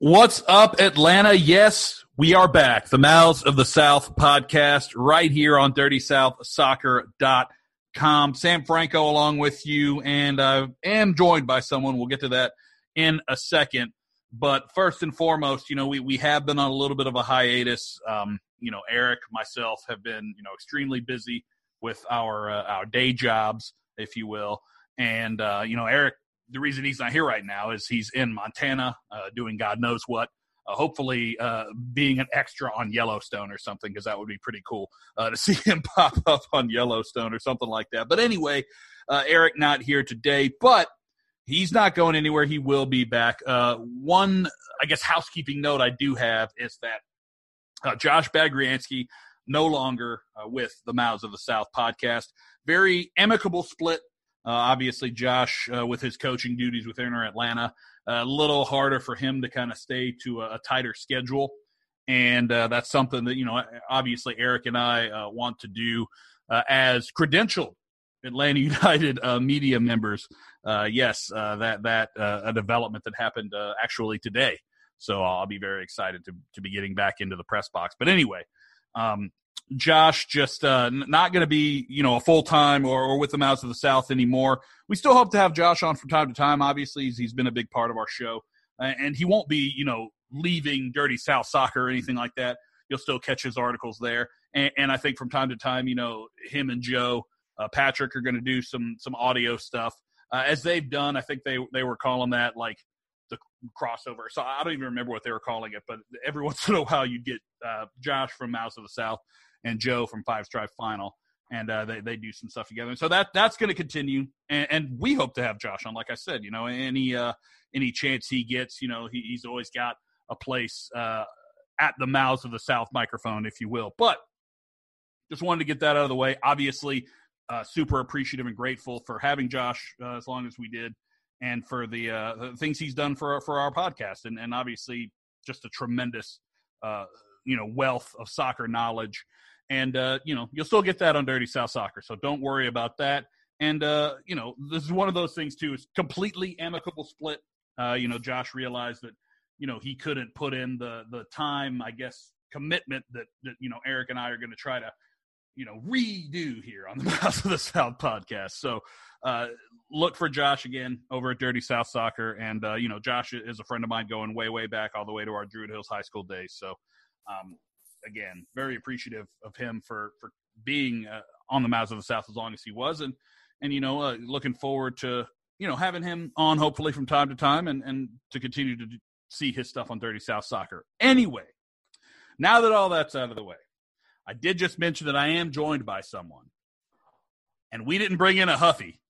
What's up, Atlanta? Yes, we are back. The Mouths of the South podcast right here on DirtySouthSoccer.com. Sam Franco along with you, and I am joined by someone. We'll get to that in a second. But first and foremost, you know, we have been on a little bit of a hiatus. You know, Eric, myself have been, you know, extremely busy with our day jobs, if you will. And, you know, Eric, the reason he's not here right now is he's in Montana doing God knows what, hopefully being an extra on Yellowstone or something, because that would be pretty cool to see him pop up on Yellowstone or something like that. But anyway, Eric not here today, but he's not going anywhere. He will be back. One, I guess, housekeeping note I do have is that Josh Bagriansky, no longer with the Mouths of the South podcast. Very amicable split. Obviously, Josh, with his coaching duties with Inter Atlanta, a little harder for him to kind of stay to a tighter schedule. And that's something that, you know, obviously Eric and I want to do as credentialed Atlanta United media members. Yes, a development that happened actually today. So I'll be very excited to be getting back into the press box. But anyway, Josh just not going to be, you know, a full-time or with the Mouths of the South anymore. We still hope to have Josh on from time to time. Obviously, he's been a big part of our show. And he won't be, you know, leaving Dirty South Soccer or anything like that. You'll still catch his articles there. And I think from time to time, you know, him and Joe Patrick are going to do some audio stuff. As they've done, I think they were calling that, like, the crossover. So I don't even remember what they were calling it, but every once in a while you'd get Josh from Mouths of the South and Joe from Five Stripe Final, and they do some stuff together. And so that's going to continue, and we hope to have Josh on, like I said, you know, any chance he gets. You know, he's always got a place at the Mouths of the South microphone, if you will. But just wanted to get that out of the way. Obviously, super appreciative and grateful for having Josh as long as we did, and for the things he's done for our podcast, and obviously just a tremendous, you know, wealth of soccer knowledge. And, you know, you'll still get that on Dirty South Soccer, so don't worry about that. And, you know, this is one of those things, too. It's completely amicable split. You know, Josh realized that, you know, he couldn't put in the time, I guess, commitment that you know, Eric and I are going to try to, you know, redo here on the Mouths of the South podcast. So look for Josh again over at Dirty South Soccer. And, you know, Josh is a friend of mine going way, way back, all the way to our Druid Hills High School days. So, again, very appreciative of him for being on the Mouths of the South as long as he was. And you know, looking forward to, you know, having him on hopefully from time to time and to continue to see his stuff on Dirty South Soccer. Anyway, now that all that's out of the way, I did just mention that I am joined by someone. And we didn't bring in a Huffy.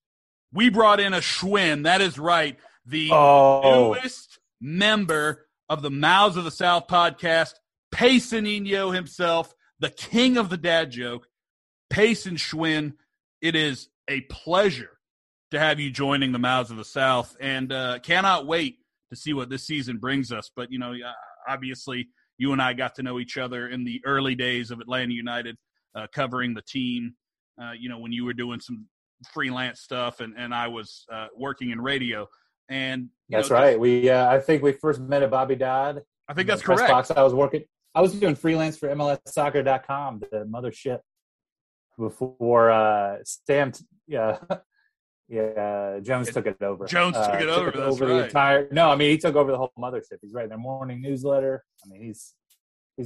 We brought in a Schwinn. That is right. The newest member of the Mouths of the South podcast, Payson himself, the king of the dad joke, Payson Schwinn. It is a pleasure to have you joining the Mouths of the South, and cannot wait to see what this season brings us. But, you know, obviously – you and I got to know each other in the early days of Atlanta United, covering the team, you know, when you were doing some freelance stuff and I was working in radio. And that's right. We I think we first met at Bobby Dodd. I think that's correct. Box. I was doing freelance for MLSsoccer.com, the mothership, before Jones took it over. That's right. No, I mean, he took over the whole mothership. He's writing their morning newsletter. I mean, he's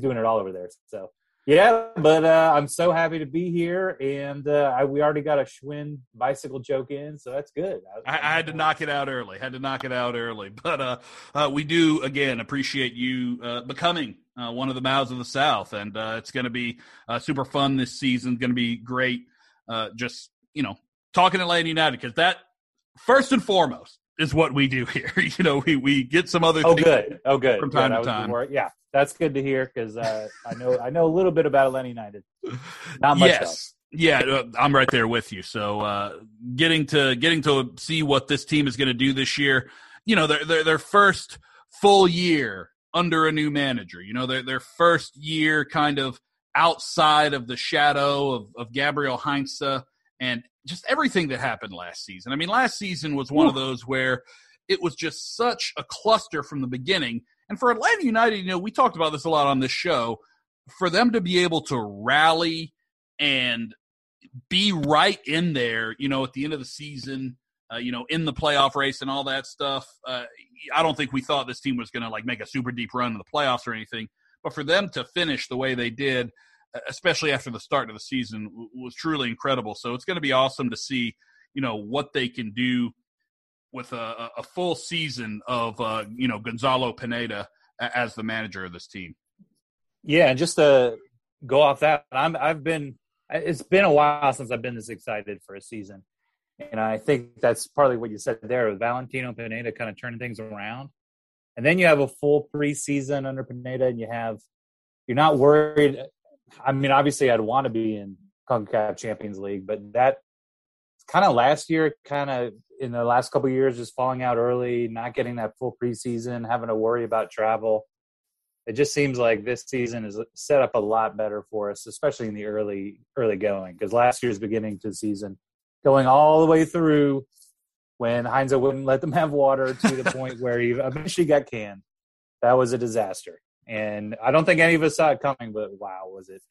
doing it all over there. So, yeah, but I'm so happy to be here, and we already got a Schwinn bicycle joke in, so that's good. I had to knock it out early. But we do, again, appreciate you becoming one of the Mouths of the South, and it's going to be super fun this season. Going to be great. Just, you know, talking Atlanta United, because that, first and foremost, is what we do here. You know, we get some other things from time to time. Yeah, that's good to hear, because I know a little bit about Atlanta United. Not much else. Yeah, I'm right there with you. So getting to see what this team is going to do this year, you know, their first full year under a new manager, you know, their first year kind of outside of the shadow of Gabriel Heinze, and just everything that happened last season. I mean, last season was one of those where it was just such a cluster from the beginning, And for Atlanta United, you know, we talked about this a lot on this show, for them to be able to rally and be right in there, you know, at the end of the season, you know, in the playoff race and all that stuff. I don't think we thought this team was going to, like, make a super deep run in the playoffs or anything. But for them to finish the way they did, especially after the start of the season, was truly incredible. So it's going to be awesome to see, you know, what they can do with a full season of, you know, Gonzalo Pineda as the manager of this team. Yeah, and just to go off that, it's been a while since I've been this excited for a season. And I think that's partly what you said there with Valentino Pineda kind of turning things around. And then you have a full preseason under Pineda, and you're not worried. I mean, obviously I'd want to be in CONCACAF Champions League, but that kind of last year, kind of in the last couple of years, just falling out early, not getting that full preseason, having to worry about travel. It just seems like this season is set up a lot better for us, especially in the early going, because last year's beginning to the season, going all the way through when Heinze wouldn't let them have water to the point where he eventually got canned. That was a disaster. And I don't think any of us saw it coming, but wow, was it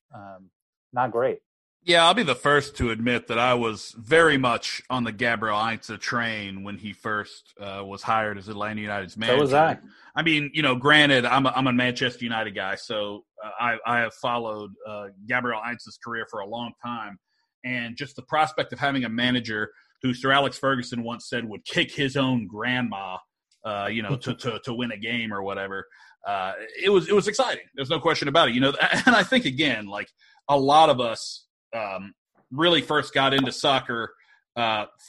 not great. Yeah, I'll be the first to admit that I was very much on the Gabriel Heinze train when he first was hired as Atlanta United's manager. So was I. I mean, you know, granted, I'm a Manchester United guy, so I have followed Gabriel Heinze's career for a long time. And just the prospect of having a manager who Sir Alex Ferguson once said would kick his own grandma, you know, to win a game or whatever. It was exciting. There's no question about it. You know, and I think, again, like a lot of us really first got into soccer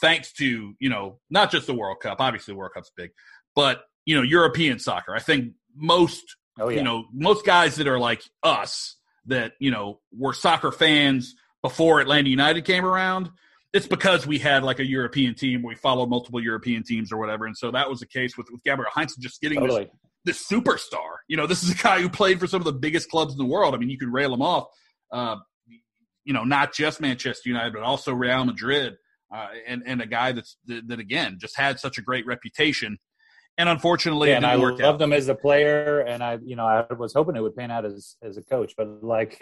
thanks to, you know, not just the World Cup. Obviously, the World Cup's big, but, you know, European soccer. I think most guys that are like us that, you know, were soccer fans before Atlanta United came around, it's because we had like a European team. We followed multiple European teams or whatever. And so that was the case with Gabriel Heinze just getting this superstar. You know, this is a guy who played for some of the biggest clubs in the world. I mean, you could rail him off, you know, not just Manchester United, but also Real Madrid, and a guy that again, just had such a great reputation. And unfortunately, yeah, I loved him as a player, and I was hoping it would pan out as a coach, but like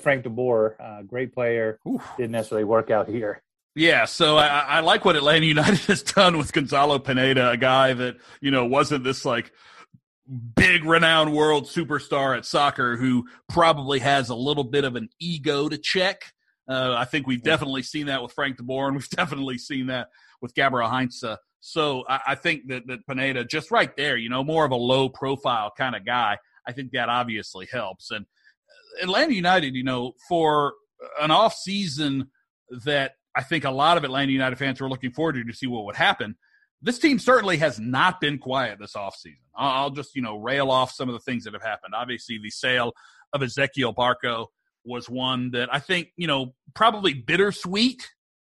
Frank de Boer, great player, Oof. Didn't necessarily work out here. Yeah, so I like what Atlanta United has done with Gonzalo Pineda, a guy that, you know, wasn't this like big renowned world superstar at soccer who probably has a little bit of an ego to check. I think we've definitely seen that with Frank de Boer, and we've definitely seen that with Gabriel Heinze. So I think that Pineda, just right there, you know, more of a low-profile kind of guy, I think that obviously helps. And Atlanta United, you know, for an off-season that I think a lot of Atlanta United fans were looking forward to see what would happen, this team certainly has not been quiet this offseason. I'll just, you know, rail off some of the things that have happened. Obviously, the sale of Ezekiel Barco was one that I think, you know, probably bittersweet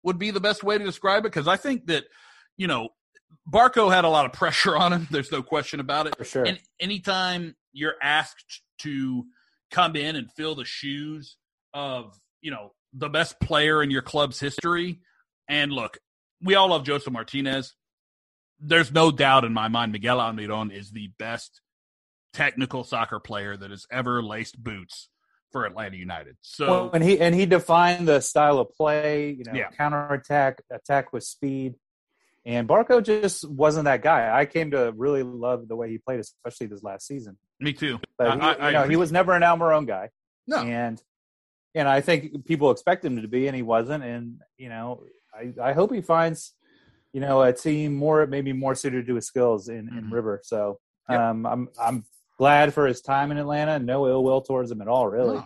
would be the best way to describe it, because I think that, you know, Barco had a lot of pressure on him. There's no question about it. For sure. And anytime you're asked to come in and fill the shoes of, you know, the best player in your club's history, and look, we all love Joseph Martinez. There's no doubt in my mind Miguel Almirón is the best technical soccer player that has ever laced boots for Atlanta United. So and he defined the style of play, you know, counterattack, attack with speed. And Barco just wasn't that guy. I came to really love the way he played, especially this last season. Me too. But he was never an Almirón guy. No. And I think people expect him to be, and he wasn't. And, you know, I hope he finds, you know, a team maybe more suited to his skills in River. So I'm glad for his time in Atlanta. No ill will towards him at all, really. No.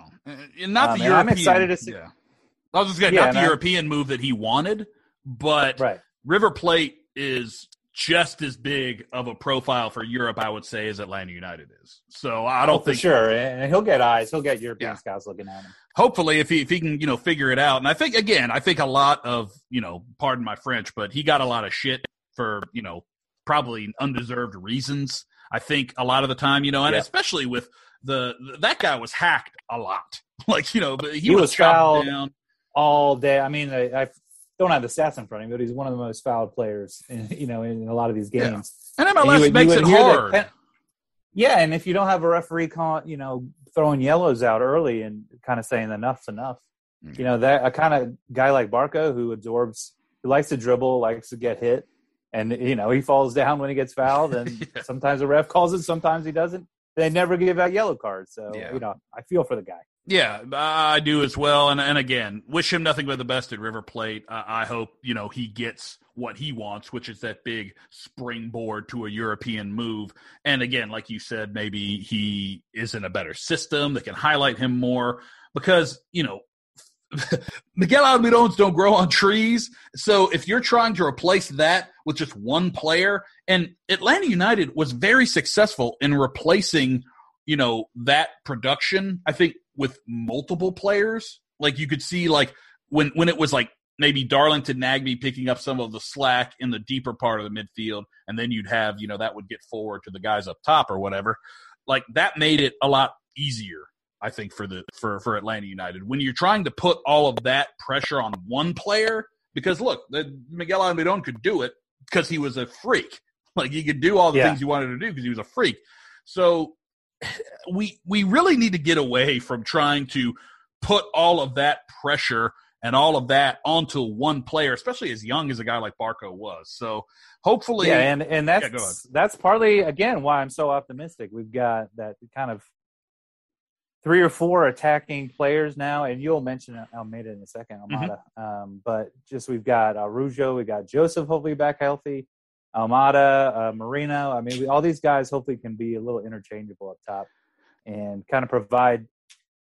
And not the European. I'm excited to see. Yeah. I was just going to not the European move that he wanted, but right. River Plate is just as big of a profile for Europe, I would say, as Atlanta United is. So I don't think – sure, and he'll get eyes. He'll get European scouts looking at him. Hopefully, if he can, you know, figure it out. And I think, again, a lot of, you know, pardon my French, but he got a lot of shit for, you know, probably undeserved reasons. I think a lot of the time, you know, and especially with that guy was hacked a lot. Like, you know, he was fouled down all day. I mean, I don't have the stats in front of him, but he's one of the most fouled players in a lot of these games. Yeah. And MLS makes it hard. That, Yeah, and if you don't have a referee calling, you know, throwing yellows out early and kind of saying enough's enough, mm-hmm. you know, that a kind of guy like Barco who absorbs, who likes to dribble, likes to get hit, and you know he falls down when he gets fouled, and yeah. sometimes the ref calls it, sometimes he doesn't. They never give out yellow cards, so yeah. you know I feel for the guy. Yeah, I do as well, and again, wish him nothing but the best at River Plate. I hope you know he gets what he wants, which is that big springboard to a European move. And again, like you said, maybe he is in a better system that can highlight him more because you know Miguel Almiróns don't grow on trees. So if you're trying to replace that with just one player, and Atlanta United was very successful in replacing, you know, that production. I think. With multiple players, like you could see, like when it was like maybe Darlington Nagbe picking up some of the slack in the deeper part of the midfield, and then you'd have you know that would get forward to the guys up top or whatever. Like that made it a lot easier, I think, for Atlanta United when you're trying to put all of that pressure on one player. Because look, Miguel Almirón could do it because he was a freak. Like he could do all the things he wanted to do because he was a freak. So. We really need to get away from trying to put all of that pressure and all of that onto one player, especially as young as a guy like Barco was. So hopefully, and that's partly again why I'm so optimistic. We've got that kind of 3 or 4 attacking players now, and you'll mention Almeida in a second, Almada. Mm-hmm. But just we've got Ruggio, we got Joseph, hopefully back healthy. Almada, Marino. I mean, all these guys hopefully can be a little interchangeable up top and kind of provide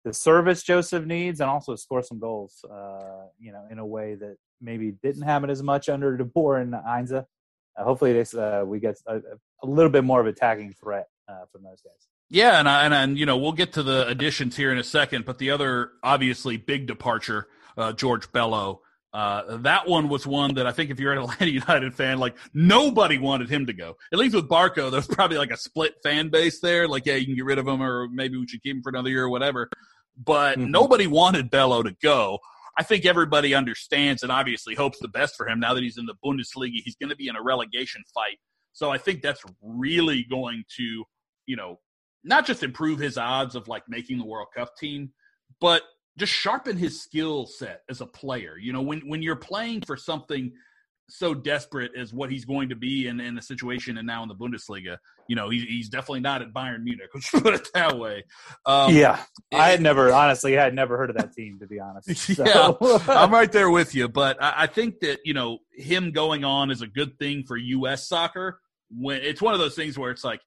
the service Joseph needs and also score some goals, you know, in a way that maybe didn't happen as much under De Boer and Heinze. Hopefully we get a little bit more of attacking threat from those guys. Yeah, and you know, we'll get to the additions here in a second, but the other obviously big departure, George Bello, that one was one that I think if you're an Atlanta United fan, like nobody wanted him to go. At least with Barco, there's probably like a split fan base there. Like, yeah, you can get rid of him or maybe we should keep him for another year or whatever. But nobody wanted Bello to go. I think everybody understands and obviously hopes the best for him. Now that he's in the Bundesliga, he's going to be in a relegation fight. So I think that's really going to, you know, not just improve his odds of like making the World Cup team, but just sharpen his skill set as a player. You know, when you're playing for something so desperate as what he's going to be in the situation and now in the Bundesliga, you know, he's definitely not at Bayern Munich, let's put it that way. Yeah. I had never heard of that team, to be honest. So. Yeah, I'm right there with you. But I think that, you know, him going on is a good thing for U.S. soccer. When it's one of those things where it's like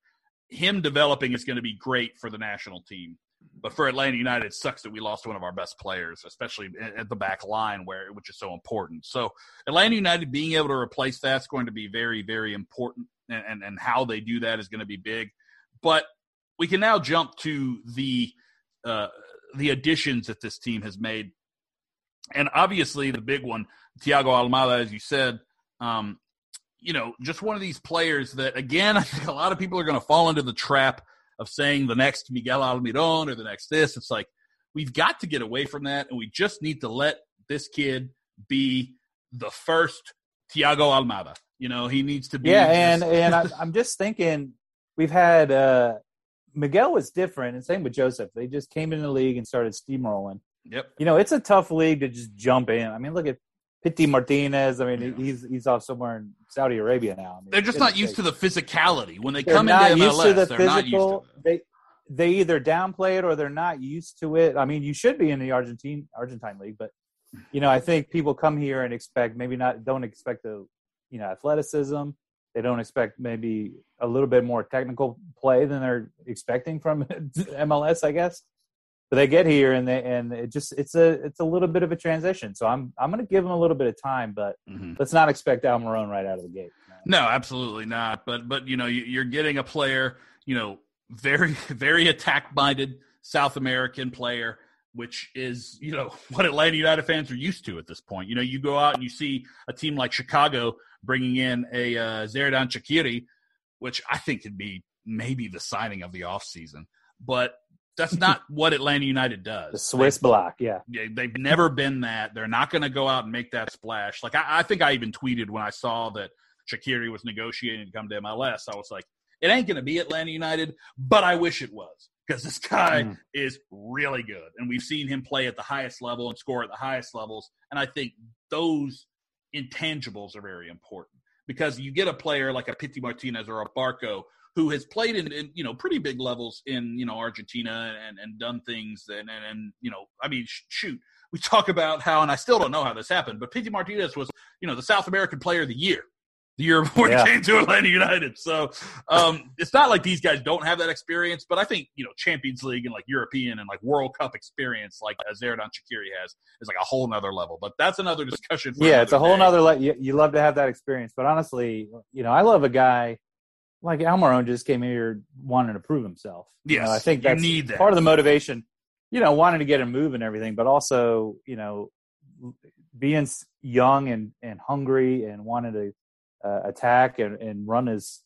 him developing is going to be great for the national team. But for Atlanta United, it sucks that we lost one of our best players, especially at the back line, which is so important. So Atlanta United being able to replace that's going to be very, very important, and how they do that is going to be big. But we can now jump to the additions that this team has made. And obviously the big one, Thiago Almada, as you said, you know, just one of these players that, again, I think a lot of people are going to fall into the trap of saying the next Miguel Almirón or the next this. It's like we've got to get away from that, and we just need to let this kid be the first Thiago Almada. You know, he needs to be. Yeah, and I'm just thinking we've had Miguel was different, and same with Joseph. They just came into the league and started steamrolling. Yep. You know, it's a tough league to just jump in. I mean, look at Pity Martinez. I mean, he's off somewhere in Saudi Arabia now. I mean, they're just not used to the physicality when they come into MLS. They're not used to it. They either downplay it or they're not used to it. I mean, you should be in the Argentine league, but you know, I think people come here and don't expect the athleticism. They don't expect maybe a little bit more technical play than they're expecting from MLS, I guess. But they get here and it's a little bit of a transition. So I'm going to give them a little bit of time, but let's not expect Almirón right out of the gate. No, absolutely not. But you know, you're getting a player, you know, very very attack minded South American player, which is, you know, what Atlanta United fans are used to at this point. You know, you go out and you see a team like Chicago bringing in a Xherdan Shaqiri, which I think could be maybe the signing of the offseason, but. That's not what Atlanta United does. The Swiss block, yeah. They've never been that. They're not going to go out and make that splash. Like, I think I even tweeted when I saw that Shaqiri was negotiating to come to MLS. I was like, It ain't going to be Atlanta United, but I wish it was, because this guy is really good. And we've seen him play at the highest level and score at the highest levels. And I think those intangibles are very important, because you get a player like a Pity Martinez or a Barco who has played in you know, pretty big levels in, you know, Argentina and done things. And you know, I mean, shoot, we talk about how, and I still don't know how this happened, but Pity Martinez was, you know, the South American Player of the Year the year before he came to Atlanta United. So it's not like these guys don't have that experience, but I think, you know, Champions League and like European and like World Cup experience like Xherdan Shaqiri has is like a whole nother level, but that's another discussion. Yeah. It's a whole nother level. You love to have that experience, but honestly, you know, I love a guy like Almirón just came here wanting to prove himself. Yes. You know, I think that's that. Part of the motivation, you know, wanting to get a move and everything, but also, you know, being young and hungry and wanting to, attack and run his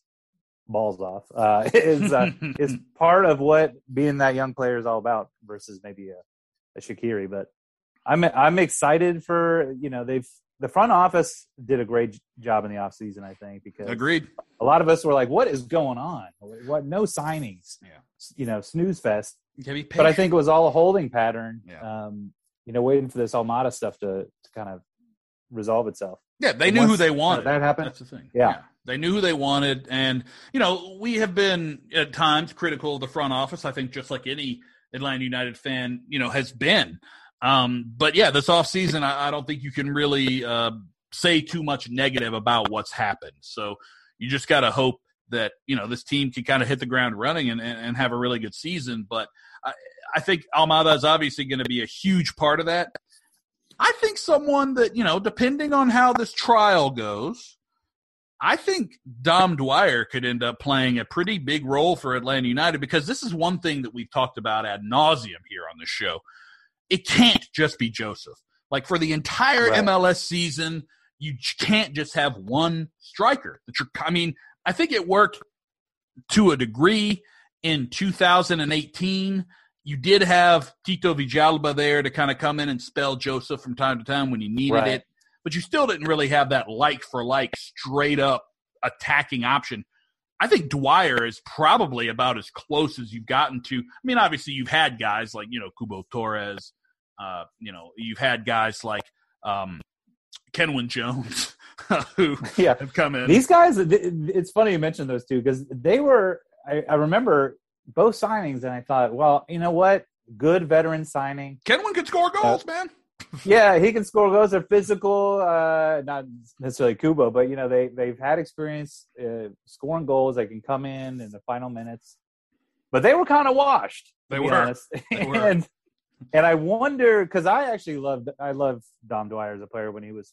balls off is part of what being that young player is all about versus maybe a Shaqiri. But I'm excited for, you know, the front office did a great job in the offseason, I think, because agreed. A lot of us were like, what is going on? What no signings, you know, snooze fest. But I think it was all a holding pattern, you know, waiting for this Almada stuff to kind of resolve itself. Yeah, they knew who they wanted. That happened. That's the thing. Yeah. They knew who they wanted. And, you know, we have been at times critical of the front office, I think, just like any Atlanta United fan, you know, has been. But, yeah, this offseason, I don't think you can really say too much negative about what's happened. So you just got to hope that, you know, this team can kind of hit the ground running and have a really good season. But I think Almada is obviously going to be a huge part of that. I think someone that, you know, depending on how this trial goes, I think Dom Dwyer could end up playing a pretty big role for Atlanta United, because this is one thing that we've talked about ad nauseum here on the show. It can't just be Joseph. Like, for the entire MLS season, you can't just have one striker. I mean, I think it worked to a degree in 2018. You did have Tito Villalba there to kind of come in and spell Joseph from time to time when you needed it, but you still didn't really have that like-for-like straight-up attacking option. I think Dwyer is probably about as close as you've gotten to. I mean, obviously you've had guys like, you know, Kubo Torres. You know, you've had guys like Kenwyn Jones who have come in. These guys, it's funny you mentioned those two, because they were – I remember – both signings, and I thought, well, you know what? Good veteran signing. Kenwyn can score goals, man. Yeah, he can score goals. They're physical, not necessarily Kubo, but, you know, they've had experience scoring goals. They can come in the final minutes. But they were kind of washed. They were. And I wonder, because I actually love Dom Dwyer as a player when he was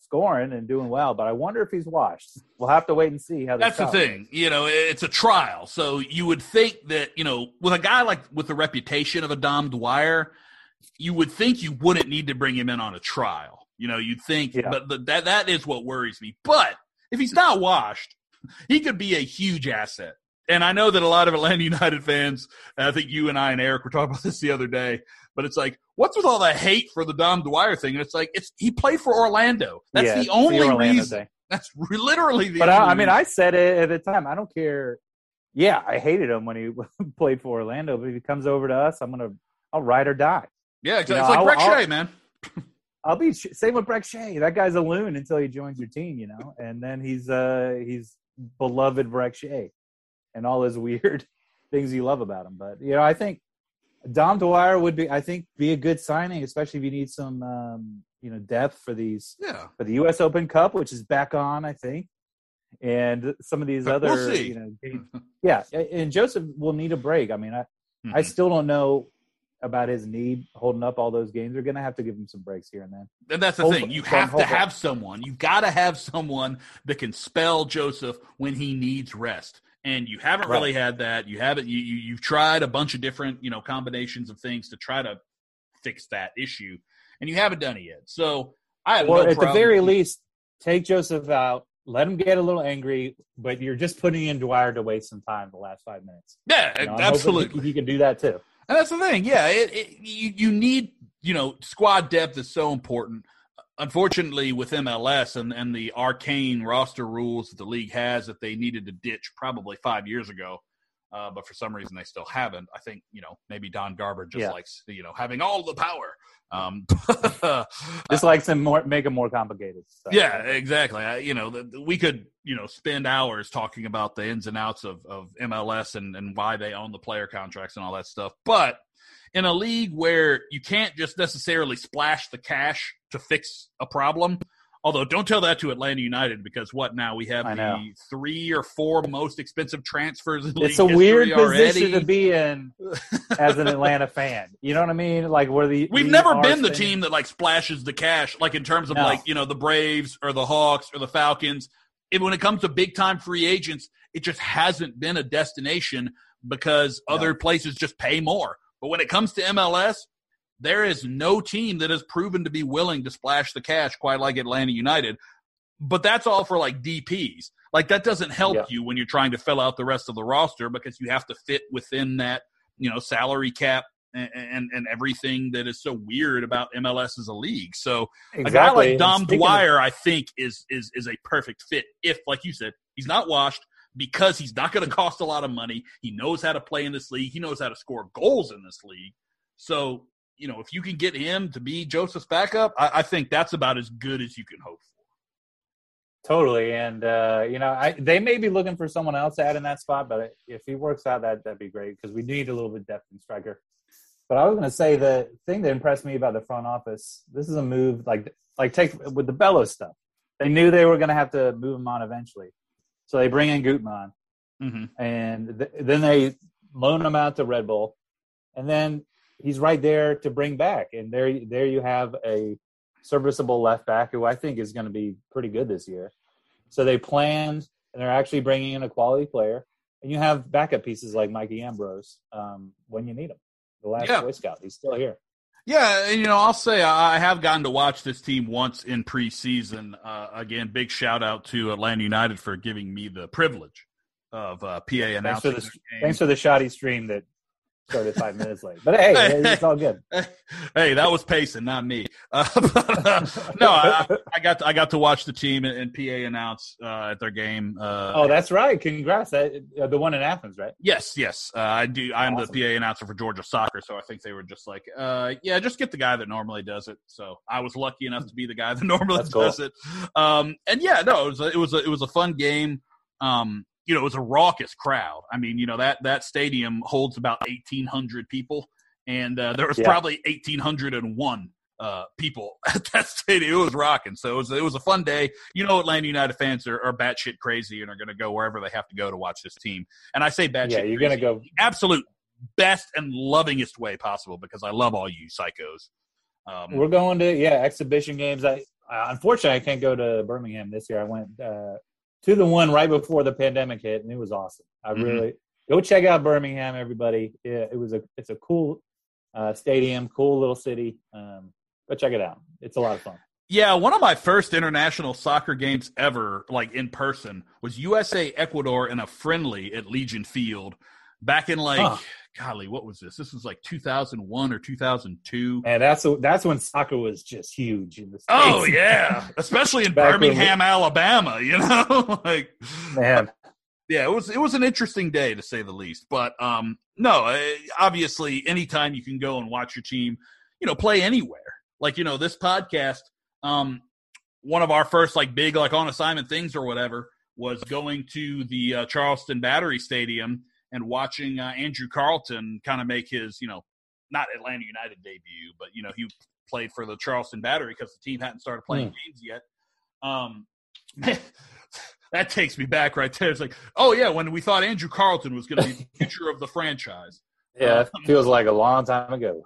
scoring and doing well, but I wonder if he's washed. We'll have to wait and see how that's the thing. You know, it's a trial, so you would think that, you know, with a guy like with the reputation of a Dom Dwyer, you would think you wouldn't need to bring him in on a trial. You know, you'd think, but that is what worries me. But if he's not washed, he could be a huge asset. And I know that a lot of Atlanta United fans, and I think you and I and Eric were talking about this the other day, but it's like, what's with all the hate for the Dom Dwyer thing? And it's like, he played for Orlando. That's the only reason. That's literally the only reason. I mean, I said it at the time. I don't care. Yeah, I hated him when he played for Orlando, but if he comes over to us, I'll ride or die. Yeah, exactly. You know, it's like Breck Shea, man. I'll be same with Breck Shea. That guy's a loon until he joins your team, you know, and then he's beloved Breck Shea and all those weird things you love about him. But, you know, I think Dom Dwyer would be a good signing, especially if you need some, you know, depth for these for the U.S. Open Cup, which is back on, I think, and some of these other, we'll see. You know, games. And Joseph will need a break. I mean, I still don't know about his need holding up all those games. They're going to have to give him some breaks here and then. And that's the thing. You have to have someone. You've got to have someone that can spell Joseph when he needs rest. And you haven't really had that. You haven't. You've tried a bunch of different, you know, combinations of things to try to fix that issue, and you haven't done it yet. So I have no problem. At the very least, take Joseph out, let him get a little angry, but you're just putting in Dwyer to waste some time the last 5 minutes. Yeah, you know, absolutely. You can do that too. And that's the thing. Yeah, you need, you know, squad depth is so important. Unfortunately, with MLS and the arcane roster rules that the league has that they needed to ditch probably 5 years ago, but for some reason they still haven't. I think, you know, maybe Don Garber just likes, you know, having all the power. Just likes them more, make them more complicated. So. Yeah, exactly. We could, spend hours talking about the ins and outs of MLS and why they own the player contracts and all that stuff. But in a league where you can't just necessarily splash the cash to fix a problem, although don't tell that to Atlanta United because what now? We have the 3 or 4 most expensive transfers in league history already. It's a weird position to be in as an Atlanta fan. You know what I mean? Like we've never been the team that like splashes the cash, like in terms of like, the Braves or the Hawks or the Falcons. And when it comes to big time free agents, it just hasn't been a destination because other places just pay more. But when it comes to MLS, there is no team that has proven to be willing to splash the cash quite like Atlanta United. But that's all for, like, DPs. Like, that doesn't help you when you're trying to fill out the rest of the roster because you have to fit within that, salary cap and everything that is so weird about MLS as a league. So a guy like Dom Dwyer, I think, is a perfect fit if, like you said, he's not washed. Because he's not going to cost a lot of money. He knows how to play in this league. He knows how to score goals in this league. So, if you can get him to be Joseph's backup, I think that's about as good as you can hope for. Totally. And, they may be looking for someone else to add in that spot, but if he works out, that'd be great because we need a little bit of depth in striker. But I was going to say the thing that impressed me about the front office, this is a move like take with the Bello stuff. They knew they were going to have to move him on eventually. So they bring in Gutmann, and then they loan him out to Red Bull, and then he's right there to bring back. And there you have a serviceable left back who I think is going to be pretty good this year. So they planned, and they're actually bringing in a quality player. And you have backup pieces like Mikey Ambrose when you need him. The last Boy Scout, he's still here. Yeah, and, I'll say I have gotten to watch this team once in preseason. Again, big shout-out to Atlanta United for giving me the privilege of PA announcing their game. Thanks for the shoddy stream that started 5 minutes late. But, hey, it's all good. Hey, that was Payson, not me. I got to watch the team and PA announce at their game. That's right. Congrats. The one in Athens, right? Yes. I do. I'm awesome. The PA announcer for Georgia Soccer, so I think they were just like, just get the guy that normally does it. So I was lucky enough to be the guy that normally does it. It was a fun game. It was a raucous crowd. I mean, that stadium holds about 1,800 people, and there was probably 1,801 people at that stadium. It was rocking. So it was a fun day. Atlanta United fans are batshit crazy and are going to go wherever they have to go to watch this team. And I say batshit crazy. You're going to go the absolute best and lovingest way possible because I love all you psychos. We're going to exhibition games. Unfortunately, I can't go to Birmingham this year. I went to the one right before the pandemic hit, and it was awesome. I really go check out Birmingham, everybody. It's a cool stadium, cool little city. Go check it out; it's a lot of fun. Yeah, one of my first international soccer games ever, like in person, was USA Ecuador in a friendly at Legion Field back in golly, what was this? This was like 2001 or 2002. And that's when soccer was just huge in the States. Oh, yeah. Especially in Birmingham, Alabama, man. Yeah, it was an interesting day to say the least. But obviously anytime you can go and watch your team, play anywhere. Like, this podcast, one of our first big on assignment things or whatever was going to the Charleston Battery Stadium and watching Andrew Carlton kind of make his, not Atlanta United debut, but, he played for the Charleston Battery because the team hadn't started playing games yet. That takes me back right there. It's like, oh, yeah, when we thought Andrew Carlton was going to be the future of the franchise. Yeah, it feels like a long time ago.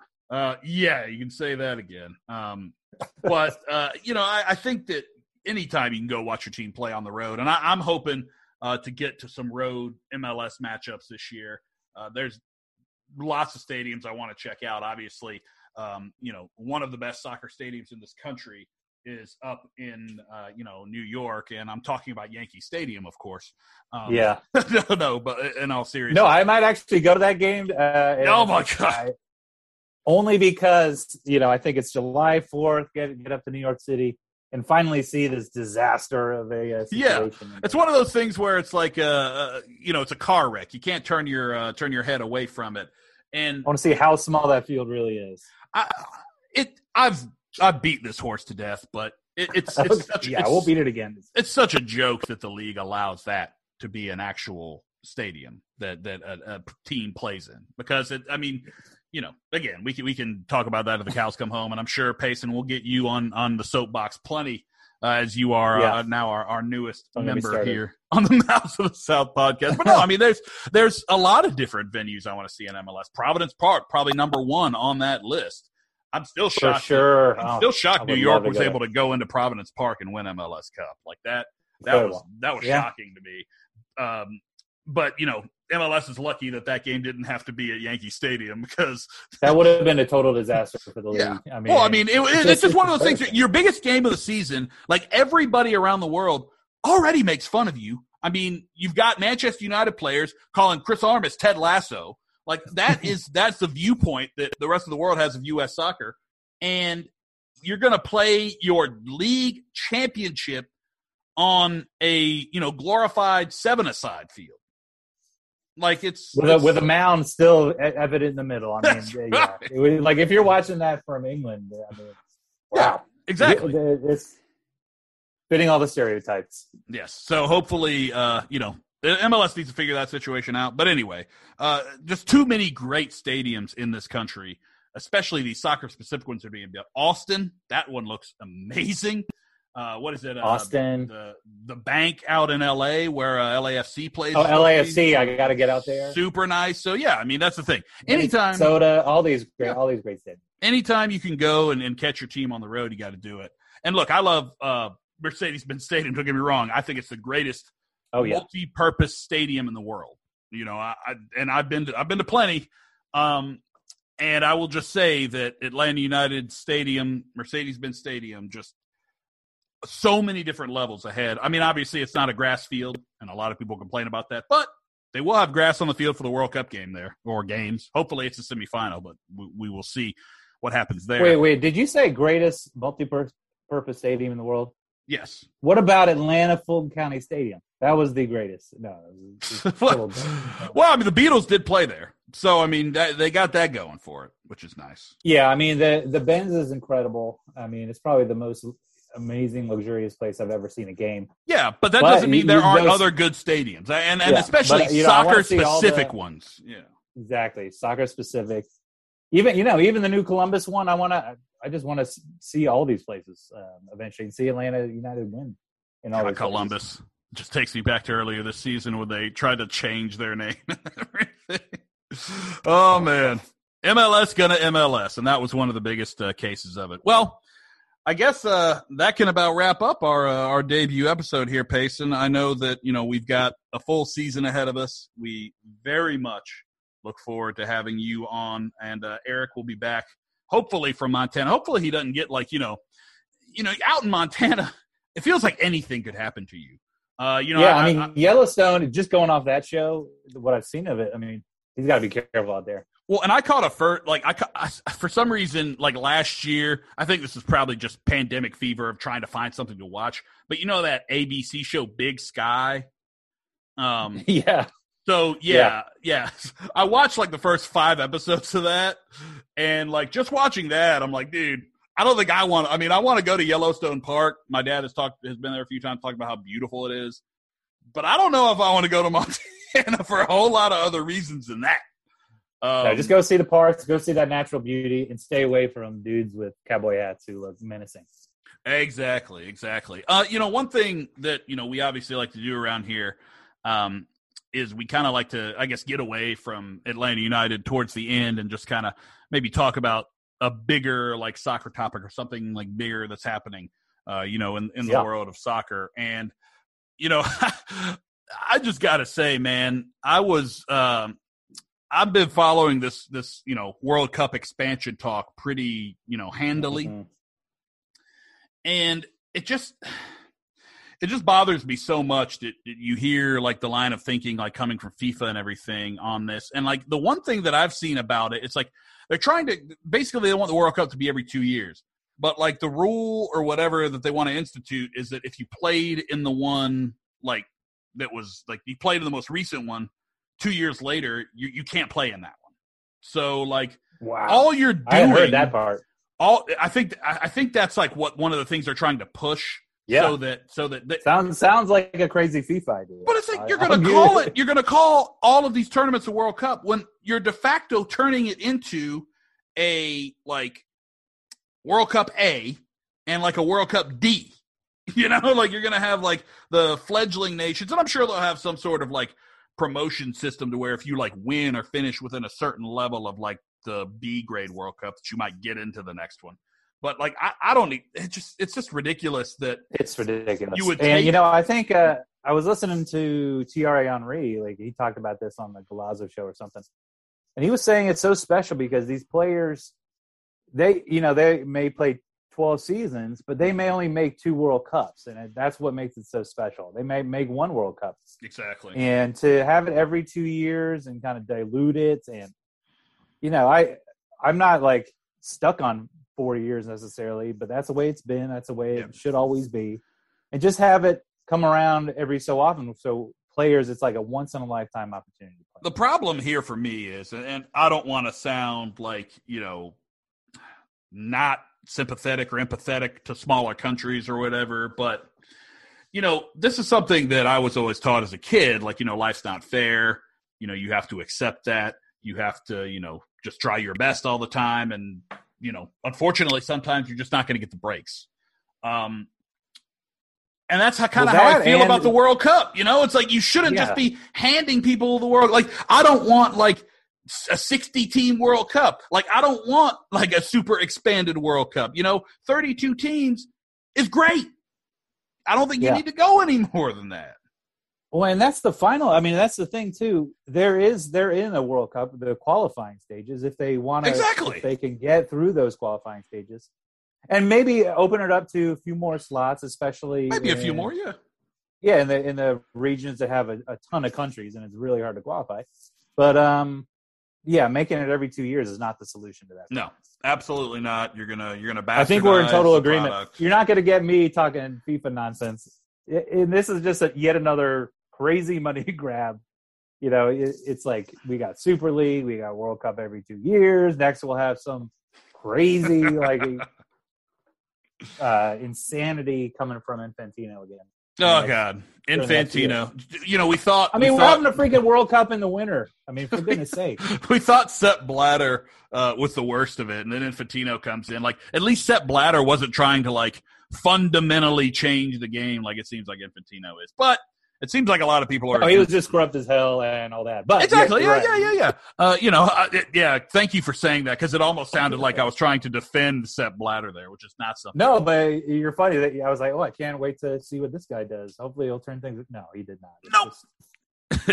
Yeah, you can say that again. I think that anytime you can go watch your team play on the road, and I'm hoping – to get to some road MLS matchups this year. There's lots of stadiums I want to check out, obviously. One of the best soccer stadiums in this country is up in, New York, and I'm talking about Yankee Stadium, of course. But in all seriousness. No, I might actually go to that game. Oh, my God. Only because, I think it's July 4th, get up to New York City. and finally see this disaster of a situation. Yeah, it's one of those things where it's like it's a car wreck. You can't turn your head away from it. And I want to see how small that field really is. I've beaten this horse to death, but it's such, yeah, we'll beat it again. It's such a joke that the league allows that to be an actual stadium that a team plays in, because we can talk about that if the cows come home, and I'm sure Payson will get you on the soapbox plenty as you are now our newest member here on the Mouths of the South podcast. But no, I mean, there's a lot of different venues I want to see in MLS. Providence Park, probably number one on that list. I'm still shocked. For sure. I'm still shocked New York was able to go into Providence Park and win MLS Cup like that. That was shocking to me. But, MLS is lucky that game didn't have to be at Yankee Stadium, because that would have been a total disaster for the league. Yeah. It's just one of those things. That your biggest game of the season, like, everybody around the world already makes fun of you. I mean, you've got Manchester United players calling Chris Armas Ted Lasso. Like, that's the viewpoint that the rest of the world has of U.S. soccer. And you're going to play your league championship on a, glorified 7-a-side field. Like, it's with a mound still evident in the middle. I mean, right. Yeah. If you're watching that from England, I mean, wow, exactly. It's fitting all the stereotypes. Yes. So hopefully, MLS needs to figure that situation out. But anyway, just too many great stadiums in this country, especially the soccer-specific ones that are being built. Austin, that one looks amazing. What is it? Austin. The bank out in L.A. where LAFC plays. Oh, LAFC. I got to get out there. Super nice. So, yeah, I mean, that's the thing. Anytime. Soda, all these great things. Anytime you can go and catch your team on the road, you got to do it. And, look, I love Mercedes-Benz Stadium. Don't get me wrong. I think it's the greatest multi-purpose stadium in the world. I've been to plenty. And I will just say that Atlanta United Stadium, Mercedes-Benz Stadium, just – so many different levels ahead. I mean, obviously it's not a grass field, and a lot of people complain about that, but they will have grass on the field for the World Cup game there, or games. Hopefully it's a semifinal, but we will see what happens there. Wait, did you say greatest multi-purpose stadium in the world? Yes. What about Atlanta Fulton County Stadium? That was the greatest. No. Well, I mean, the Beatles did play there. So, I mean, they got that going for it, which is nice. Yeah, I mean, the Benz is incredible. I mean, it's probably the most – amazing, luxurious place I've ever seen a game. Yeah, but that doesn't mean there aren't other good stadiums, and especially soccer-specific ones. Yeah, exactly, soccer-specific. Even the new Columbus one. I just want to see all these places eventually, and see Atlanta United win. In all Columbus places. Just takes me back to earlier this season when they tried to change their name. Oh man, MLS gonna MLS, and that was one of the biggest cases of it. Well. I guess that can about wrap up our debut episode here, Payson. I know that, we've got a full season ahead of us. We very much look forward to having you on, and Eric will be back, hopefully from Montana. Hopefully he doesn't get like, out in Montana, it feels like anything could happen to you. Yellowstone, just going off that show, what I've seen of it, I mean, he's got to be careful out there. Well, and I caught for some reason, like last year, I think this is probably just pandemic fever of trying to find something to watch. But that ABC show, Big Sky? Yeah. So, yeah. I watched like the first 5 episodes of that. And like just watching that, I'm like, dude, I don't think I want to go to Yellowstone Park. My dad has been there a few times talking about how beautiful it is. But I don't know if I want to go to Montana for a whole lot of other reasons than that. No, just go see the parks, go see that natural beauty, and stay away from dudes with cowboy hats who look menacing. Exactly. One thing that, we obviously like to do around here is we kind of like to, I guess, get away from Atlanta United towards the end and just kind of maybe talk about a bigger, like, soccer topic or something, like, bigger that's happening, in the world of soccer. And, I just got to say, man, I've been following this World Cup expansion talk pretty, handily. Mm-hmm. And it just bothers me so much that you hear like the line of thinking, like coming from FIFA and everything on this. And like the one thing that I've seen about it, it's like they're trying to, basically they want the World Cup to be every 2 years. But, like, the rule or whatever that they want to institute is that if you played in the one, like, that was, like, you played in the most recent one 2 years later, you can't play in that one. So, like, wow. All you're doing – I haven't heard that part. I think that's, like, what one of the things they're trying to push. Yeah. So that sounds like a crazy FIFA idea. But it's like you're going to call all of these tournaments a World Cup when you're de facto turning it into a, like, World Cup A and, like, a World Cup D. You know, like, you're going to have, like, the fledgling nations, and I'm sure they'll have some sort of, like, promotion system to where if you, like, win or finish within a certain level of, like, the B grade World Cup, that you might get into the next one. But, like, I don't need it. It's just ridiculous that it's ridiculous. You know, I think I was listening to Thierry Henry, like, he talked about this on the Galazzo show or something, and he was saying it's so special because these players, they may play 12 seasons, but they may only make 2 World Cups, and that's what makes it so special. They may make 1 World Cup. Exactly. And to have it every 2 years and kind of dilute it, and, you know, I'm not, like, stuck on 4 years necessarily, but that's the way it's been. That's the way it should always be. And just have it come around every so often. So players, it's like a once-in-a-lifetime opportunity. The problem here for me is, and I don't want to sound like, you know, not sympathetic or empathetic to smaller countries or whatever, but, you know, this is something that I was always taught as a kid, like, you know, life's not fair, you know, you have to accept that, you have to, you know, just try your best all the time, and, you know, unfortunately sometimes you're just not going to get the breaks, and that's how I feel about the World Cup. You know, it's like you shouldn't just be handing people the world. Like, I don't want, like, a 60-team World Cup. Like, I don't want, like, a super expanded World Cup. You know, 32 teams is great. I don't think you need to go any more than that. Well, and that's the final. I mean, that's the thing, too. They're in a World Cup, the qualifying stages, if they want to. Exactly. If they can get through those qualifying stages. And maybe open it up to a few more slots, especially. Maybe a few more, yeah. Yeah, in the regions that have a ton of countries, and it's really hard to qualify. But, yeah, making it every 2 years is not the solution to that. No, absolutely not. You're gonna bastardize. I think we're in total agreement. Product. You're not gonna get me talking FIFA nonsense. And this is just yet another crazy money grab. You know, it's like we got Super League, we got World Cup every 2 years. Next, we'll have some crazy like insanity coming from Infantino again. Oh, God. Infantino. You know, we thought... I mean, we're having a freaking World Cup in the winter. I mean, for goodness sake. We thought Sepp Blatter was the worst of it, and then Infantino comes in. Like, at least Sepp Blatter wasn't trying to, like, fundamentally change the game like it seems like Infantino is. But it seems like a lot of people are... Oh, he was just corrupt as hell and all that. But exactly. Yeah. You know, thank you for saying that, because it almost sounded like I was trying to defend Sepp Blatter there, which is not something. No, but you're funny. I was like, oh, I can't wait to see what this guy does. Hopefully he'll turn things... No, he did not. No.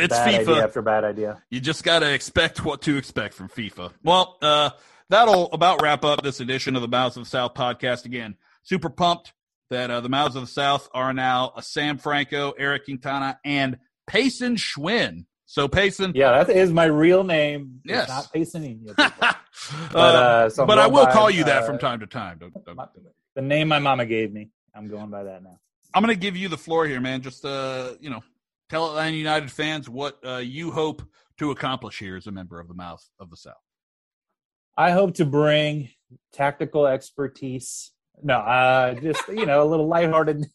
It's FIFA. Idea after bad idea. You just got to expect what to expect from FIFA. Well, that'll about wrap up this edition of the Mouths of the South podcast. Again, super pumped that the Mouths of the South are now Sam Franco, Eric Quintana, and Payson Schwinn. So Payson, yeah, that is my real name. Yes, it's not Payson. But I will call you that from time to time. The name my mama gave me. I'm going by that now. I'm going to give you the floor here, man. Just you know, tell Atlanta United fans what you hope to accomplish here as a member of the Mouths of the South. I hope to bring tactical expertise. No, just, you know, a little lighthearted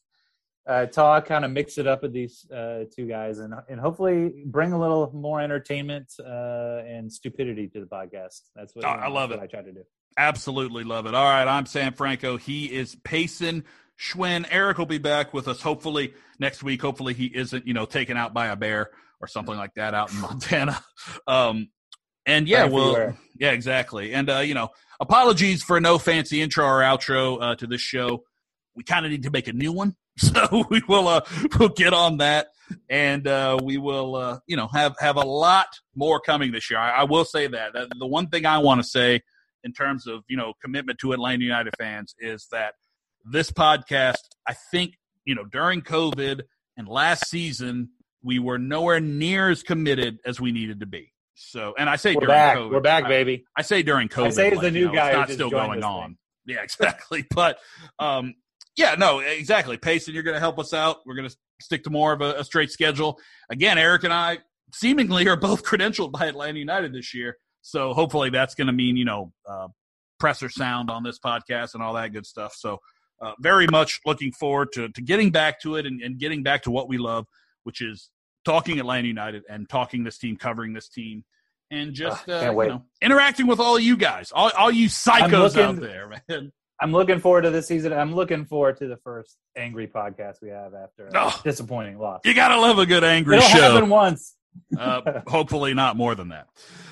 talk, kind of mix it up with these two guys, and hopefully bring a little more entertainment and stupidity to the podcast. That's what I love it. I try to do. Absolutely love it. All right, I'm Sam Franco. He is Payson Schwinn. Eric will be back with us hopefully next week. Hopefully he isn't, you know, taken out by a bear or something like that out in Montana. And yeah, yeah, exactly. And you know, apologies for no fancy intro or outro to this show. We kind of need to make a new one, so we will we'll get on that, and we will you know, have a lot more coming this year. I will say that the one thing I want to say in terms of, you know, commitment to Atlanta United fans is that this podcast, I think, you know, during COVID and last season, we were nowhere near as committed as we needed to be. So, and I say we're during COVID. We're back, baby. I say during COVID. I say as the new guy. It's not still going on. Yeah, exactly. But, yeah, no, exactly. Payson, you're going to help us out. We're going to stick to more of a straight schedule. Again, Eric and I seemingly are both credentialed by Atlanta United this year. So hopefully that's going to mean, presser sound on this podcast and all that good stuff. So very much looking forward to getting back to it and getting back to what we love, which is talking Atlanta United and talking this team, covering this team, and just interacting with all of you guys, all you psychos out there, man. I'm looking forward to this season. I'm looking forward to the first angry podcast we have after a disappointing loss. You got to love a good angry show. It'll happen once. Hopefully not more than that.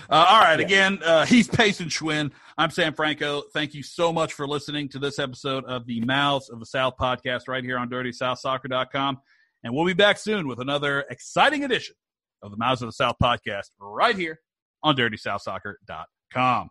All right. Yeah. Again, he's Payson Schwinn. I'm Sam Franco. Thank you so much for listening to this episode of the Mouths of the South podcast right here on DirtySouthSoccer.com. And we'll be back soon with another exciting edition of the Mouths of the South podcast right here on DirtySouthSoccer.com.